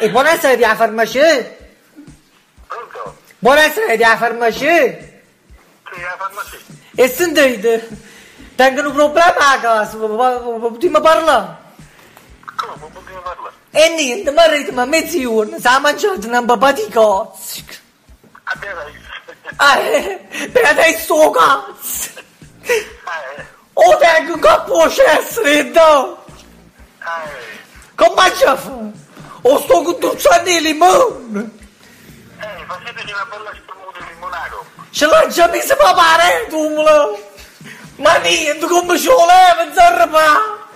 E buonasera della farmacia? Pronto? Buonasera della farmacia? Sì, la farmacia. E sentite, tengo un problema a casa, potremmo parlare? Come potremmo parlare? E niente, mi arrivo a mezzogiorno, si è mangiato una papà di cazzo. A te vai? Per adesso il cazzo. O tengo un capo cesso, come faccio a fare? O sto con tuzzando il limone! Facetevi una bella spremuta di limonato! Ce l'ho già messa per fare, tu! Ma niente, come ce lo levo, zarpa!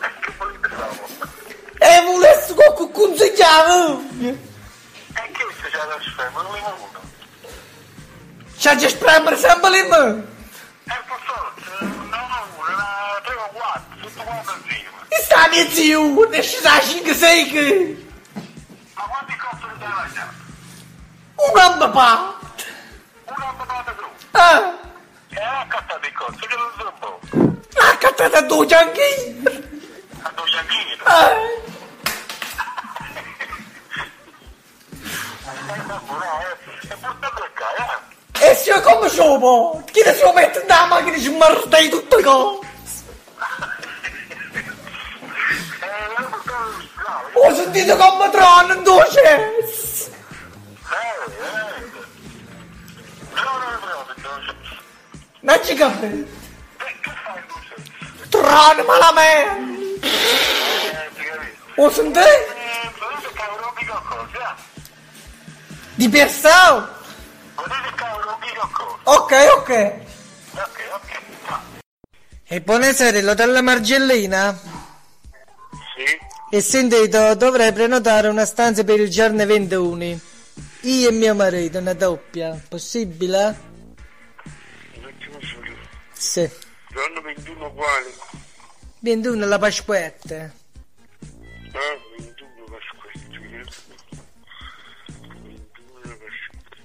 Che volevamo? E volessi qualche consigliavo! E che se c'è da spremere un limone? C'è già spremere sempre limone! Per forza, una, tre o quattro, tutto quanto insieme! E sta mia zio, ne ci sa 5-6. Ma quanti cazzo ti hai mangiato? Un ambapata tu? Ah! E la cattata il cazzo, che non sono buono? La cattata a due gianchini! A due gianchini? Ah! E portato il cane? E se come sono? Chi ne si mette in una macchina e ci martai tutto il cazzo? Ho sentito come tronno in due cessi! Non ci capite! Che fai in due cessi? Tronno malamente! Ho sentito? Potete cavolo un cosa? Di persona? Potete cavolo un cosa? Ok. E buonasera, l'hotel Margellina? E sentito, dovrei prenotare una stanza per il giorno 21. Io e mio marito, una doppia. Possibile? Un attimo solo. Sì. Giorno 21 quale? 21 la Pasquetta. Ah, 21 Pasquetta. 21 la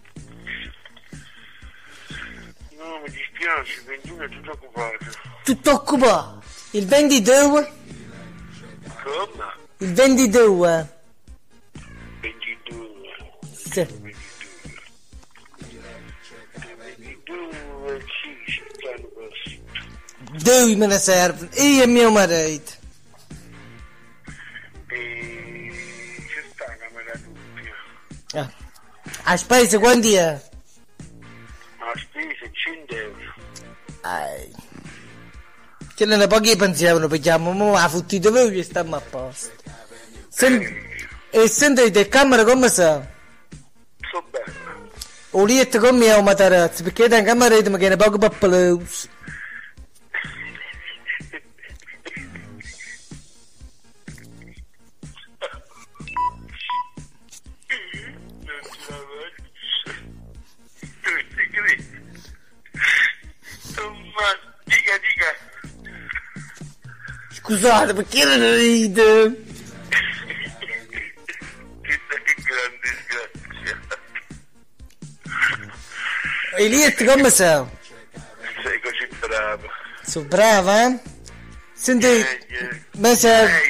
Pasquetta. No, mi dispiace, 21 è tutto occupato. Tutto occupato? Il 22? Come? Il 22. 22. Sì. 22. 22, sì, ci stanno così. Due me ne servono, io e mio marito. E c'è sta una camera doppia. Ah. A spese quanti è? A spese 100 euro. Ai. Che non è pochi pensavano, perché ha fottito voi e stiamo a posto. E sentite, camera come sa? So bene. Ho letto con me a un materazzo, perché da un camerino mi viene poco pappaloso. Scusate, perché non ride? Che grande sgrazia. Eliette, come sei? Sei così brava. Sono brava, eh? Senti, mi serve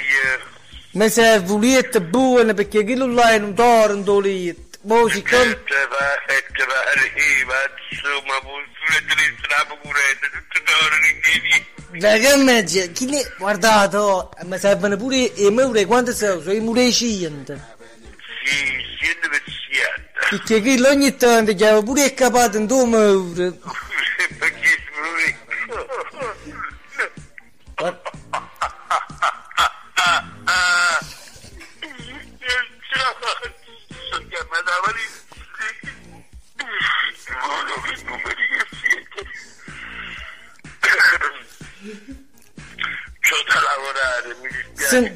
un lietto buono perché chi lo là non torna un lietto. Ma siccome... ma pure te ne strappo curente, tutto torna indietro. Veramente, chi ne... guardate, mi servono pure i muri, quanti sono? I muri 100. Sì, 100 per 100. Perché qui ogni tanto ci avevo pure scappato in due muri. Perché si muore?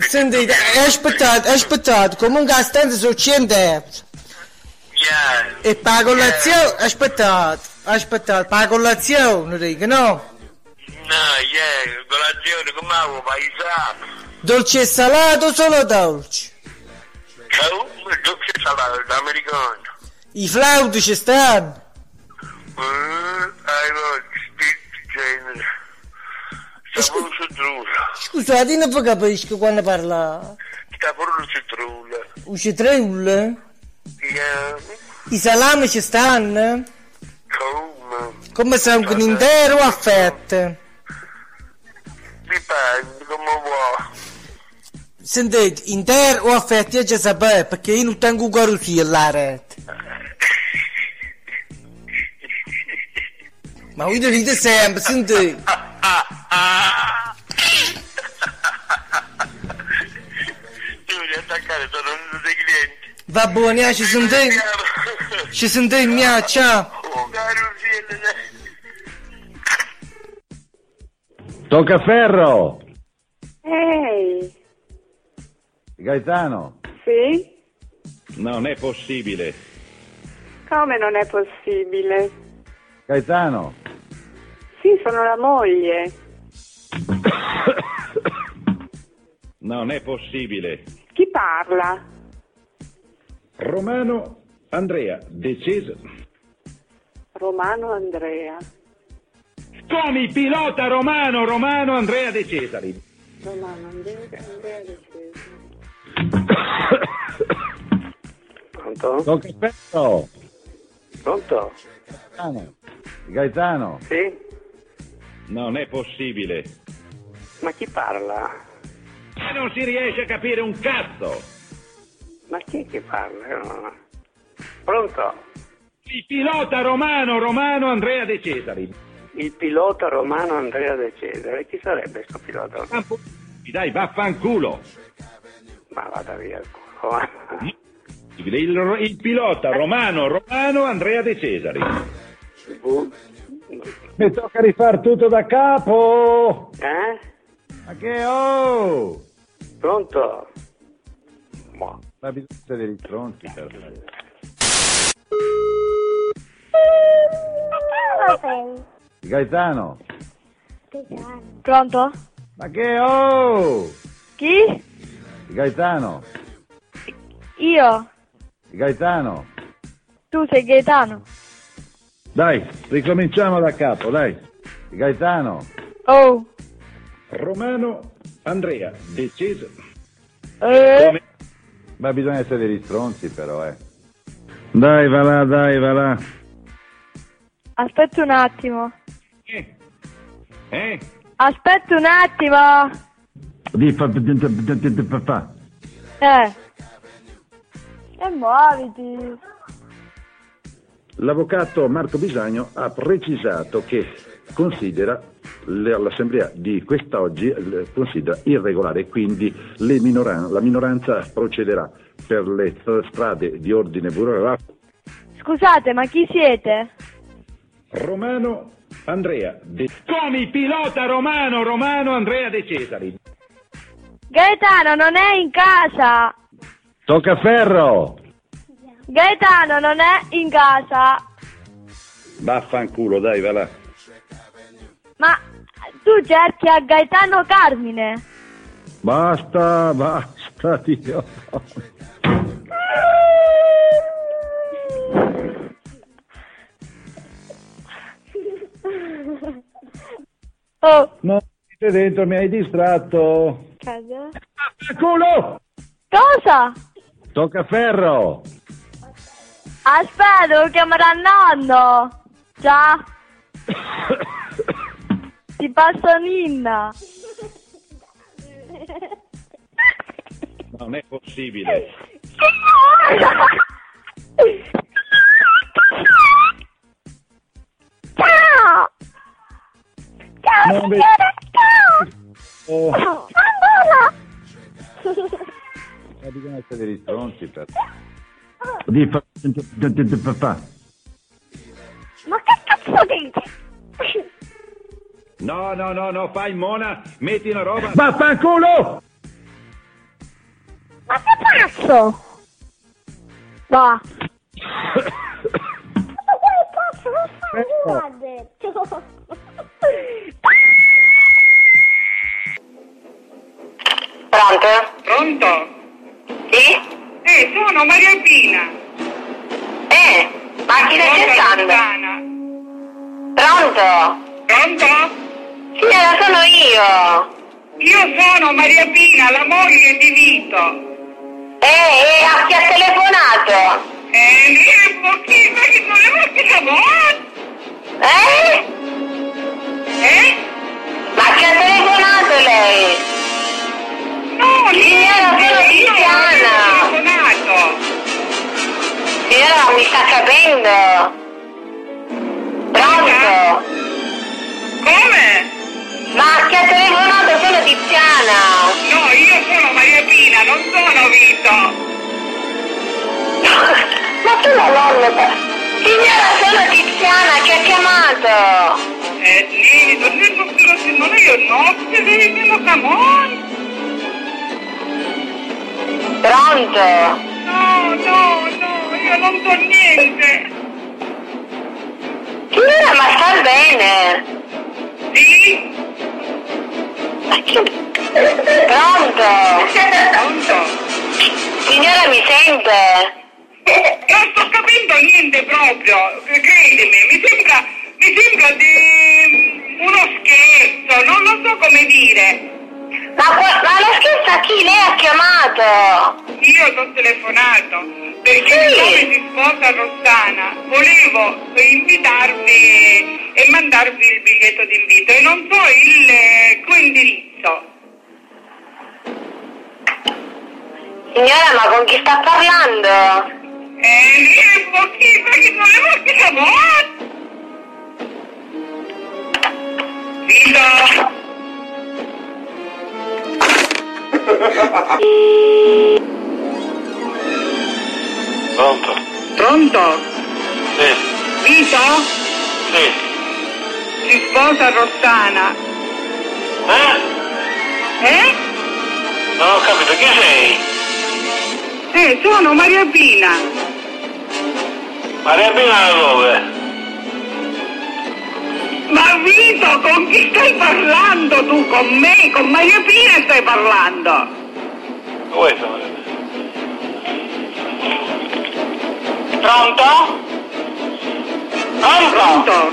Sentite, aspettate, comunque la stanza sono 100 euro. E per la colazione, aspettate, per la colazione, riga, no? No, colazione, come la vuoi, paesano? Dolce e salato o solo dolce? Dolce e salato, americano. I flauti ci stanno? Scusate, non vi capisco quando parla. Sta pure un citrullo. Un citrullo? Yeah. I salami ci stanno? Come? Come se un intero a fette? Dipende, come vuoi. Sentite, intero o a fette? Io già sapevo, perché io non tengo un carosello alla rete. Ma voi dite sempre, sentite. Va buone, ci sentite? Ci sentite, mia, ciao. Toccaferro. Ehi. Gaetano. Sì? Non è possibile. Come non è possibile? Gaetano. Sì, sono la moglie. Non è possibile. Chi parla? Romano Andrea, deciso. Romano Andrea. Con il pilota Romano Andrea De Cesari. Romano Andrea De Cesari. Pronto? Don Caspetto. Pronto? Gaetano. Sì? Non è possibile. Ma chi parla? Non si riesce a capire un cazzo. Ma chi è che parla? Pronto? Il pilota Romano Andrea De Cesari. Il pilota Romano Andrea De Cesari. Chi sarebbe sto pilota? Dai, vaffanculo. Ma vada via il culo. Il pilota Romano Andrea De Cesari. Mi tocca rifar tutto da capo. Ma che oh? Pronto? Ma la bisogna dei tronchi per Gaetano. Pronto? Ma che oh? Chi? Gaetano. Io. Gaetano. Tu sei Gaetano. Dai, ricominciamo da capo, dai. Gaetano. Oh. Romano Andrea, deciso. Come? Ma bisogna essere degli stronzi però, eh. Dai, va là. Aspetta un attimo. Aspetta un attimo. E muoviti. L'avvocato Marco Bisagno ha precisato che considera l'assemblea di quest'oggi considera irregolare, quindi la minoranza procederà per le strade di ordine burocratico. Scusate, ma chi siete? Romano Andrea De Cesari, pilota Romano Andrea De Cesari. Gaetano non è in casa. Toccaferro. Gaetano non è in casa. Vaffanculo, dai, va là. Ma tu cerchi a Gaetano Carmine? Basta, Dio. Oh. No, sei dentro, mi hai distratto. Cosa? Vaffanculo! Cosa? Toccaferro. Aspetta, devo chiamare a nonno. Ciao. Ti passa Ninna. Non è possibile. Ciao. Non ciao. Ma bisogna essere degli stronzi per... papà. Ma che cazzo dici? No, fai mona, metti una roba. Vaffanculo! Ma che cazzo? Va. Ma che cazzo? Non ha detto. Pronto? Sì? Sono Maria Pina. Ma chi c'è stando? Pronto? Sì, sono io. Io sono Maria Pina, la moglie di Vito. A chi ha telefonato? Lì è un pochino che voleva che lavora. Ma chi ha telefonato lei? No, lì era solo Tiziana. Signora, mi sta capendo? Pronto? Come? Ma chi ha telefonato sono Tiziana. No, io sono Maria Pina, non sono Vito. Ma tu la nonna? Signora, sono Tiziana, chi ha chiamato? Lì, non è io, no, se devi venire a noi. Pronto? No, io non so niente. Signora, ma sta bene? Sì? Pronto? Pronto? Signora, mi sente? Non sto capendo niente proprio, credimi, mi sembra di uno scherzo, non so come dire. Ma lo scherzo a chi lei ha chiamato? Io ti ho telefonato. Perché sì. Come si sposa Rossana, volevo invitarvi e mandarvi il biglietto d'invito e non so il tuo indirizzo. Signora, ma con chi sta parlando? Lì è un pochino che volevo che la morte. Vito! Pronto? Pronto? Sì. Vito? Sì. Si sposa Rossana. Non ho capito, chi sei? Sono Maria Pina. Maria Pina da dove? Ma Vito, con chi stai parlando tu? Con me? Con Maria Pina stai parlando? Dove sono Maria Pina? Pronto? Pronto?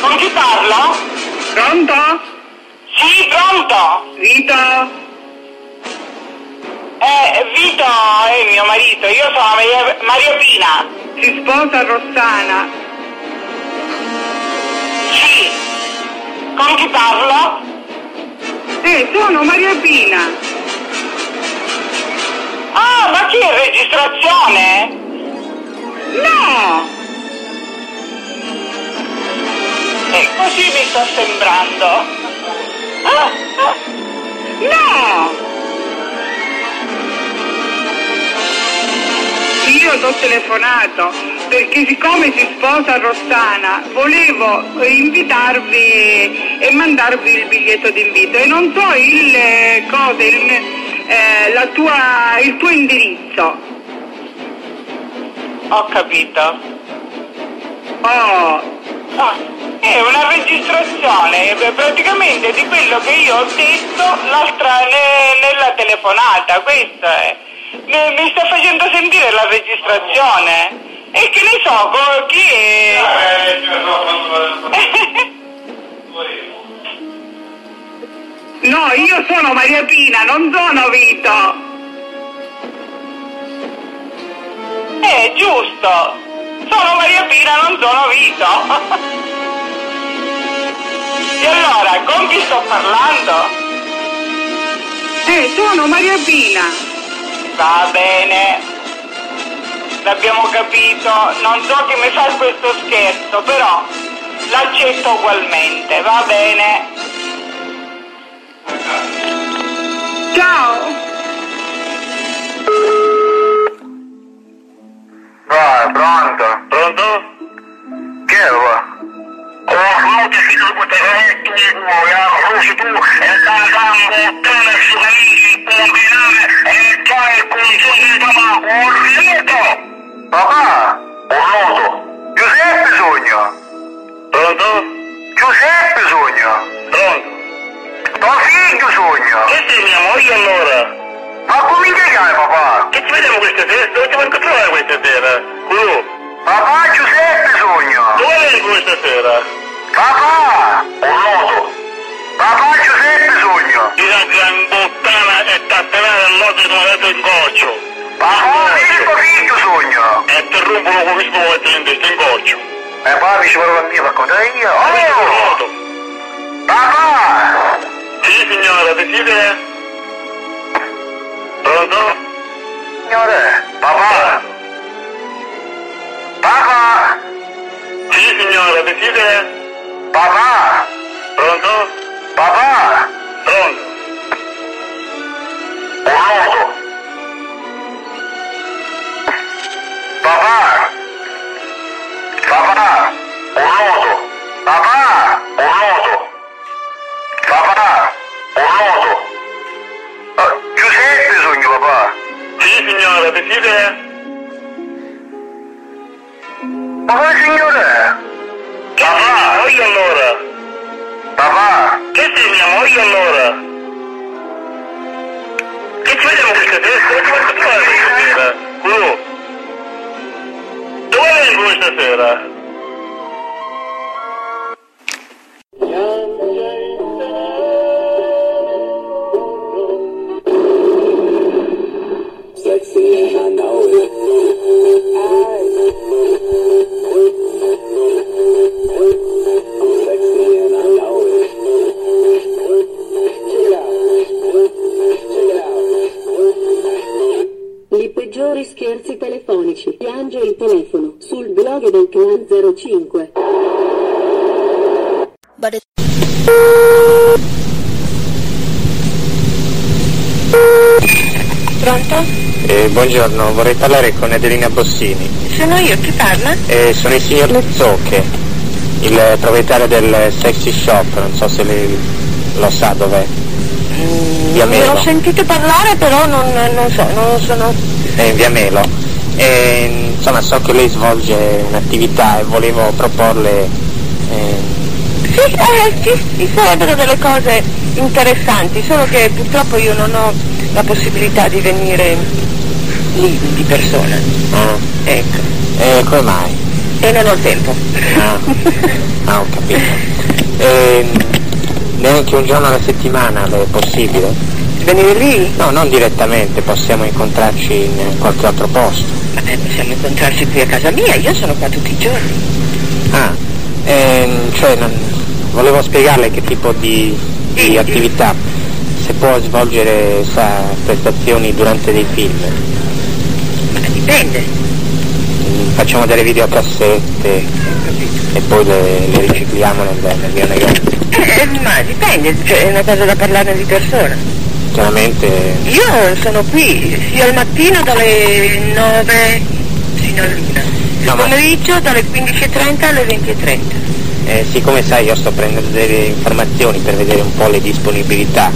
Con chi parlo? Pronto? Sì, pronto! Vito? Vito è mio marito, io sono Maria Pina. Si sposa Rossana? Sì. Con chi parlo? Sono Maria Pina. Ah, ma chi è registrazione? No! E così mi sta sembrando. No! Io ti ho telefonato perché siccome si sposa Rossana volevo invitarvi e mandarvi il biglietto d'invito e non so il tuo indirizzo. Ho capito. È una registrazione praticamente di quello che io ho detto nella telefonata, questo è. Mi sta facendo sentire la registrazione. E che ne so, chi è? No, io sono Maria Pina, non sono Vito. Giusto! Sono Maria Pina, non sono Vito! E allora, con chi sto parlando? Sono Maria Pina! Va bene! L'abbiamo capito, non so chi mi fa questo scherzo, però l'accetto ugualmente, va bene! Ciao! Pronto? Pronto? Che è qua? Conosco fino a questa volta, la luce tu è stata un bottone su lì, combinare e fare il consumo di tabaco, un rieto! Papà? Un noto? Giuseppe Sogno? Pronto? Giuseppe Sogno? Pronto? Tuo figlio Sogno? Questo è mia moglie allora? Ma come che hai papà? Che ci vediamo questa sera? Dove ti vuoi incontrare questa sera? Quello? Papà Giuseppe Sogno! Dove vengo questa sera? Papà! Un noto! Papà Giuseppe Sogno! ingorcio. Papi ci parla a me, faccio da io. Oh! Papà! Sì, signora, decide? Pronto? Signore? Papà! Papà! Sì, signora, decide? Papà! Pronto? Papà! Pronto? Pronto? Papà! Papà! Pronto! Papà! Pronto! Papà! Pronto! Giuseppe sogno, papà! Sì, signora, decide? Papà, signore! Papà, oggi allora! Papà! Che segniamo oggi allora? Che ci vediamo questa sera? Che ci fare questa sera? Quello? Dove vengo questa sera? Scherzi telefonici, piange il telefono, sul blog del Clan 05. Pronto? Buongiorno, vorrei parlare con Adelina Bossini. Sono io, chi parla? Sono il signor Lezzocche, il proprietario del Sexy Shop, non so se lei lo sa dov'è. Ne ho sentito parlare però non sono... in via Melo, e insomma so che lei svolge un'attività e volevo proporle Sì, sarebbero delle cose interessanti, solo che purtroppo io non ho la possibilità di venire lì di persona. Ecco. E come mai? E non ho tempo. Ah, ho capito. Neanche un giorno alla settimana è possibile? Venire lì? No, non direttamente, possiamo incontrarci in qualche altro posto. Vabbè, possiamo incontrarci qui a casa mia, io sono qua tutti i giorni. Volevo spiegarle che tipo di attività, se può svolgere prestazioni durante dei film. Ma dipende. Facciamo delle videocassette e poi le ricicliamo nel mio negozio. Ma dipende, cioè, è una cosa da parlare di persona. Chiaramente... Io sono qui sia al mattino dalle 9 fino all'una, pomeriggio dalle 15.30 alle 20.30. Siccome sai io sto prendendo delle informazioni per vedere un po' le disponibilità,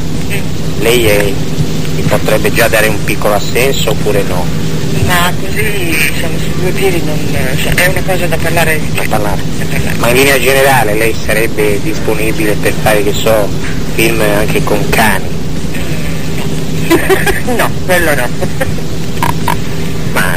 lei mi potrebbe già dare un piccolo assenso oppure no? Ma così siamo su due piedi, è una cosa da parlare da parlare. Ma in linea generale lei sarebbe disponibile per fare, che so, film anche con cani? No, quello no. Ma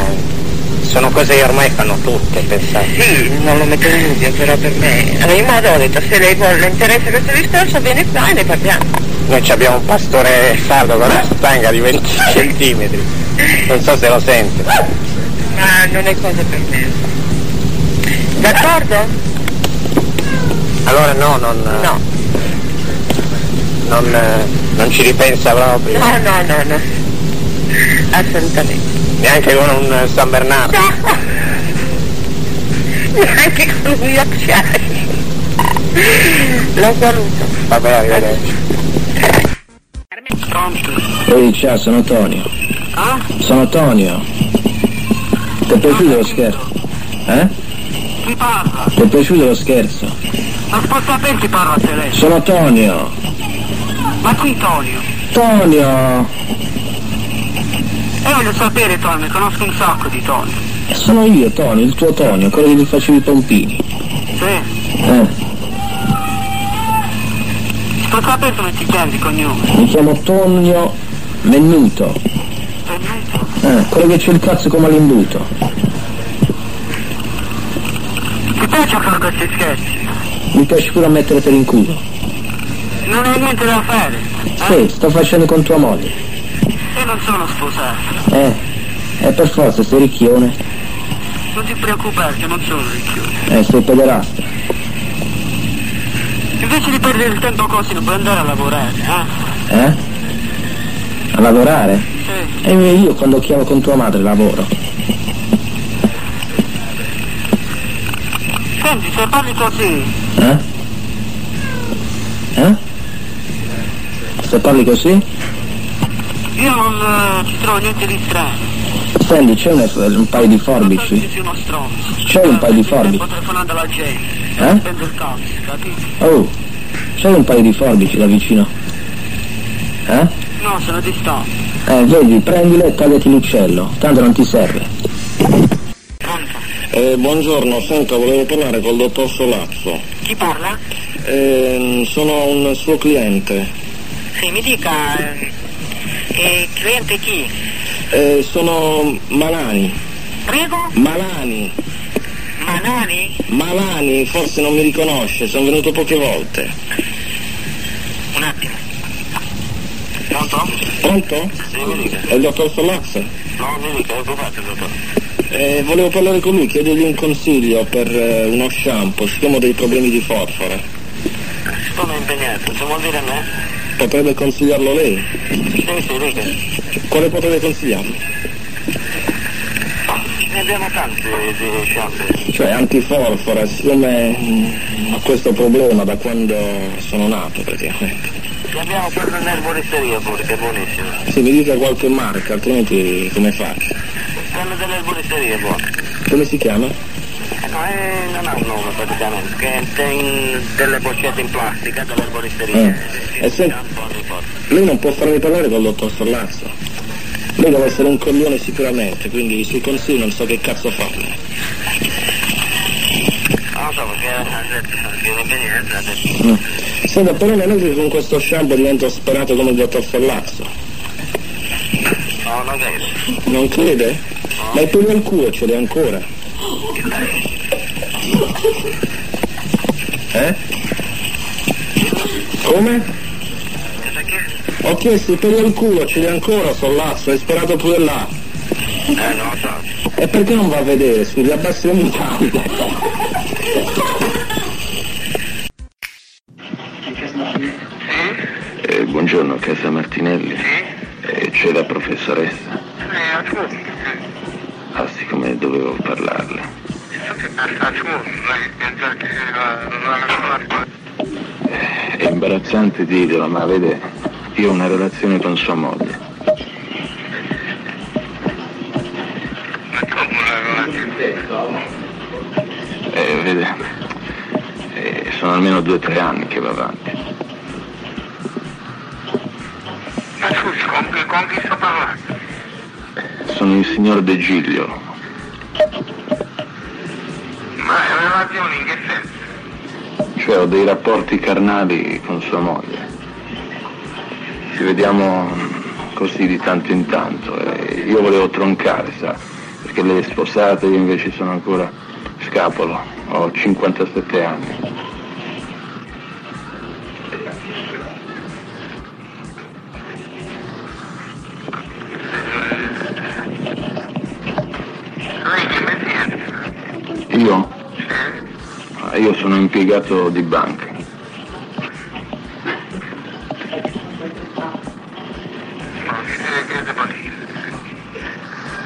sono cose che ormai fanno tutte, pensate. Sì, non lo metto in dubbio, però per me... Allora io mi ho detto, se lei le interessa questo discorso, viene qua e ne parliamo. Noi abbiamo un pastore sardo con una stanga di 20 centimetri. Non so se lo sente. Ma non è cosa per me. D'accordo? Allora Non ci ripensa proprio? No. Assolutamente. Neanche con un San Bernardo? No. Neanche con un Yorkshire. La saluto. Vabbè, arrivederci. Pronto? Ciao, sono Antonio. Ah? Sono Antonio. Ti è piaciuto lo scherzo? Eh? Chi parla? Ti è piaciuto lo scherzo? Ma ascolta, chi parla a telefono? Sono Antonio. Ma qui Tonio! Voglio sapere, Tonio, conosco un sacco di Tonio. Sono io, Tonio, il tuo Tonio, quello che ti facevi i pompini. Sì. Sto sapendo come ti chiami, cognome. Mi chiamo Tonio Mennuto. Mennuto? Quello che c'è il cazzo come all'imbuto. Ti piace a fare questi scherzi? Mi piace pure a mettere per in culo. Non hai niente da fare? Sì, sto facendo con tua moglie. E non sono sposato. Per forza, sei ricchione. Non ti preoccupare che non sono ricchione. Sei pederasta. Invece di perdere il tempo così non puoi andare a lavorare, eh? Eh? A lavorare? Sì. E io quando chiamo con tua madre lavoro. Senti, se parli così. Eh? Eh? Se parli così? Io non ci trovo niente di strano. Senti, c'è un paio di forbici. Io sono uno stronzo. C'è un paio di forbici. Sto telefonando alla gente. Eh? Prendo il cazzo, capito? Oh, c'è un paio di forbici da vicino. Eh? No, sono distante. Vedi, prendile e tagliati l'uccello, tanto non ti serve. Buongiorno, senta, volevo parlare col dottor Solazzo. Chi parla? Sono un suo cliente. Sì, mi dica, cliente chi? Sono Malani. Prego? Malani. Malani? Malani, forse non mi riconosce, sono venuto poche volte. Un attimo. Pronto? Pronto? È il dottor Solazzo? No, mi dica, ho provato il dottore. Volevo parlare con lui, chiedergli un consiglio per uno shampoo, siccome ho dei problemi di forfora. Sono impegnato, se vuol dire a me? Potrebbe consigliarlo lei? Sì, dica. Quale potrebbe consigliarmi? Ne abbiamo tanti di shampoo. Cioè antiforfora, siccome ho questo problema da quando sono nato praticamente. Ne abbiamo quello in erboristeria pure, che è buonissimo. Sì, mi dica qualche marca, altrimenti come faccio? Quello dell'erboristeria buono. Come si chiama? No, non ha un nome praticamente, che è delle boccette in plastica dell'erboristeria. E se... Lei non può farmi parlare con il dottor Solazzo. Lui deve essere un coglione sicuramente, quindi i suoi consigli non so che cazzo farne. Non so perché ha detto. Senta, però non è che con questo shampoo divento sperato come il dottor Solazzo. No, non credo. Non crede? No. Ma il pelo al culo ce l'è ancora. Eh? Come? Ho chiesto per il culo, ce l'hai ancora Solazzo, hai sperato pure là. No, so. E perché non va a vedere? Scusi, abbassi le mutande. Buongiorno, Casa Martinelli. C'è la professoressa? Ascolti. Ah, siccome dovevo parlarle. È imbarazzante dirlo, ma vede... Io ho una relazione con sua moglie. Ma come una relazione? Vede, sono almeno 2 o 3 anni che va avanti. Ma scusi, con chi sto parlando? Sono il signor De Giglio. Ma relazioni in che senso? Cioè ho dei rapporti carnali con sua moglie. Ci vediamo così di tanto in tanto. Io volevo troncare, sa, perché lei è sposata, io invece sono ancora scapolo, ho 57 anni. Lei che mestiere? Io? Io sono impiegato di banca.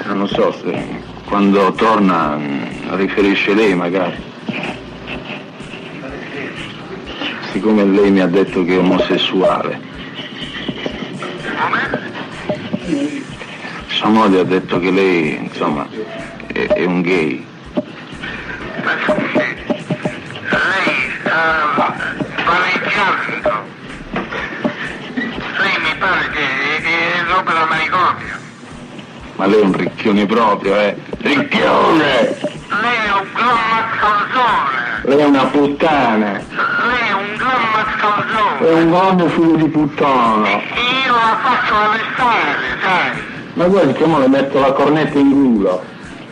Non so se quando torna riferisce lei magari. Siccome lei mi ha detto che è omosessuale. Come? Sua moglie ha detto che lei, insomma, è un gay. Ma scusi, lei sta pareggiando. Lei mi pare che è roba da manicomio. Ma lei è un ricchione proprio, Ricchione! Lei è un gran mascalzone! Lei è una puttana! Lei è un gran mascalzone! È un grande figlio di puttana! Io la faccio arrestare, sai! Ma guarda che mo le metto la cornetta in culo!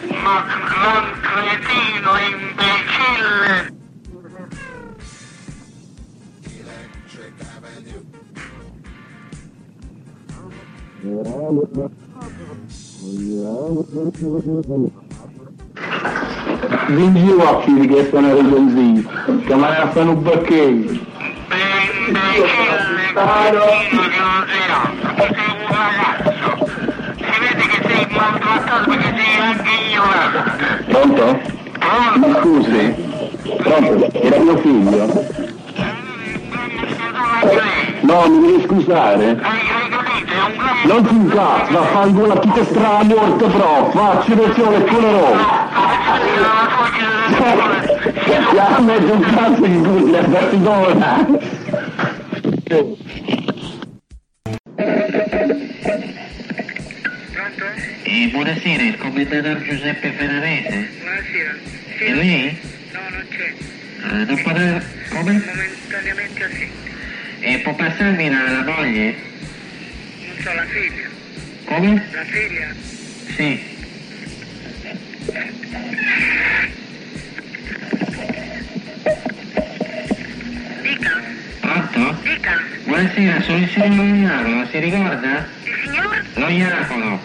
Ma gran cretino imbecille! Vinci Rocchi che sono così, chiamare sono un bacchino. Ragazzo, si vede che sei maltrattato perché sei anche ignorato. Pronto? Pronto? Scusi, pronto, era mio figlio. No, mi devi scusare. Non ti incazzo, ma fai una tutte strane morte pro, facci versione colorò. La mezzo un cazzo di tutti, è vertigona. Buonasera, il commendator Giuseppe Ferrarese. Buonasera. Sì. E lei? No, non c'è. Non parla... come? Momentaneamente assente. E può passarmi la moglie? Non so, la figlia. Come? La figlia? Sì. Dica. Pronto? Dica. Buonasera, sono il signor Loiacolo, si ricorda? Il signor? Loiacolo. No,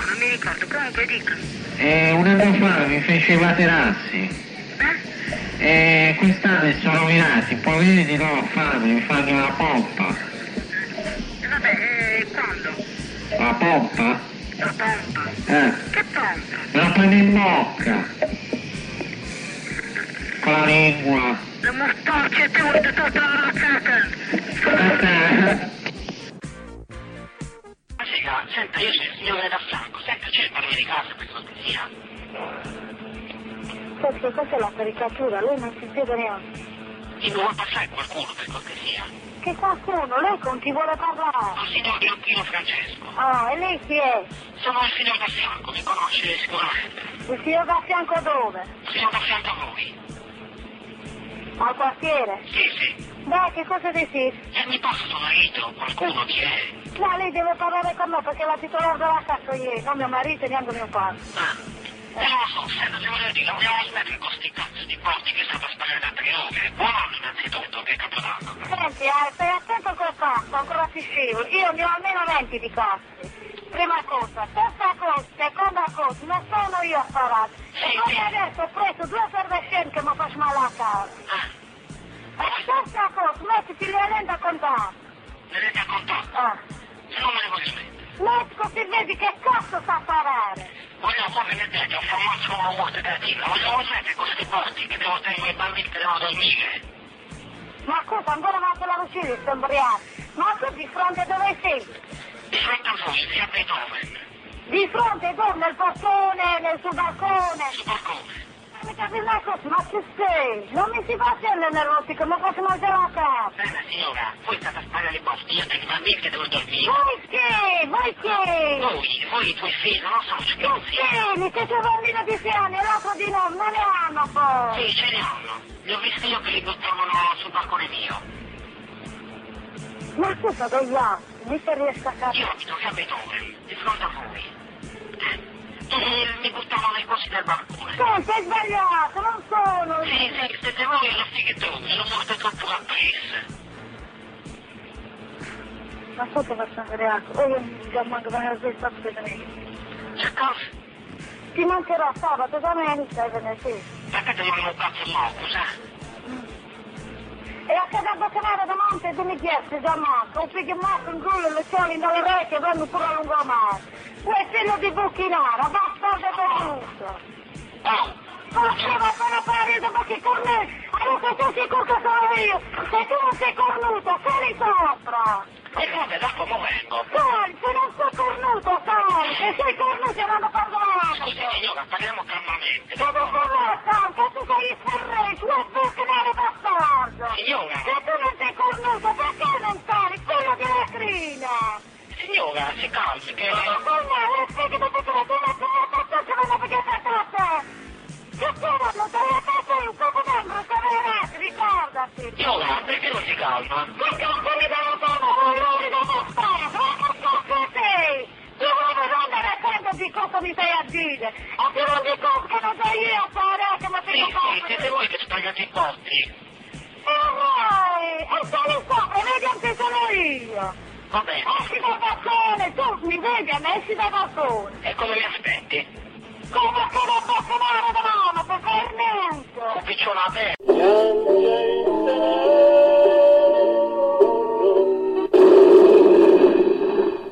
non mi ricordo, comunque dica. Un anno fa mi fece i materassi. E quest'anno sono rovinati, poveri di loro farmi, mi fanno una pompa. Vabbè, quando? La pompa? La pompa? Che pompa? La prendo in bocca. Con la lingua. La mostaccia ti vuole tutta la cata. Senta, io sono il signore da Franco, senta, c'è il padrone di casa per cortesia. Perché questa è la caricatura, lei non si spiega neanche. Ti vuole passare qualcuno per cortesia? Che qualcuno? Lei non ti vuole parlare? Il signor Gambino Francesco. Ah, e lei chi è? Sono il signor da fianco, mi conosce sicuramente. Il signor da fianco dove? Il signor da fianco a voi. Al quartiere? Sì, sì. Beh, che cosa desideri? Mi passa tuo marito, qualcuno chi è? No, lei deve parlare con me perché la titolare della casa ieri, non mio marito e neanche mio padre. Ah. Non lo so, senta, ti voglio dire, vogliamo smettere con sti cazzo di porti che stanno a sparare da 3 ore. Buono innanzitutto, che capodanno. Senti, stai attento col cazzo, ancora ti scivolo. Io ne ho almeno 20 di cazzo. Prima cosa, terza cosa, seconda cosa, non sono io a sparare. Senti. Io adesso ho preso 2 fervescenti che mi faccio male a casa. E terza cosa, mettiti le rende a contatto. Le rende a contatto? Se non me le voglio mettere. Metti che vedi che cazzo sa parare. Vogliamo farmi vedere che ho formato come un morto creativa, vogliamo sapere questi posti che devo tenere i bambini che devono dormire. Ma scusa, ancora non te la riuscire, sembriamo. Ma tu di fronte dove sei? Di fronte a voi, via Beethoven. Di fronte dove? Nel portone, nel suo balcone? Sul balcone. Non mi capisco una cosa, ma che sei? Non mi si fa scegliere nel rosso, che non posso mangiare la casa. Bene signora, voi state a sparare le posti, io tengo i bambini che devono dormire. Voi che? Voi i tuoi figli non sono scherzi. Sì, che tuo bambino di fianco e l'altro di noi non ne hanno poi. Sì, ce ne hanno. Li ho visti io che li buttavano sul balcone mio. Ma scusa, Dogliano, mi sei riesco a capire. Io abito a Beethoven, di fronte a voi. E mi buttavano le cose dal balcone. Senti, hai sbagliato, non sono. Sì, siete voi e la fighetone, l'ho morto troppo a presa. Ma sotto faccio un reato, o io non manco venerdì sabato venerdì. Che cosa? Ti mancherò sabato, domenica e venerdì. Perché ti voglio un cazzo morto, sa? E a casa a boccanare da monte tu mi chiesti già morto, un figlio morto in culo, le cioli dalle orecchie, vanno pure a lungo mare. Quel figlio di Bucchinara, bastardo per tutto. Faceva fare parito perché con me, allora se tu sei cucca sono io, se tu non sei cornuto, sei sopra. E vabbè, dopo mo vengo. Forse non sono cornuto, forse, sei cornuto e non ho parlato. Scusa signora, parliamo calmamente. Dopo parlare tanto, tu sei il ferretto, non puoi chiamare bastardo. Signora. Se tu non sei cornuto, perché non stai quello di lacrina? Signora, si calmi, che... Mamma, le spieghi dopo te, tu non sei la battuta, non ho perché fai troppo. Che sono, non te la fai tu, un poco d'anno, come le ragazze, ricordati. Signora, perché non si calma? Perché non mi dà la donna? Cosa mi stai a dire? A te lo dico che non sei io a fare, che mi fai fare. Sì, siete voi che sbagliate i porti. E vai, e sono qua, e vedi anche sono io. Vabbè. Esci dal balcone, tu mi vedi, esci dal balcone. E come mi aspetti? Come perché non posso dare una mano, per niente. Un piccione aperto.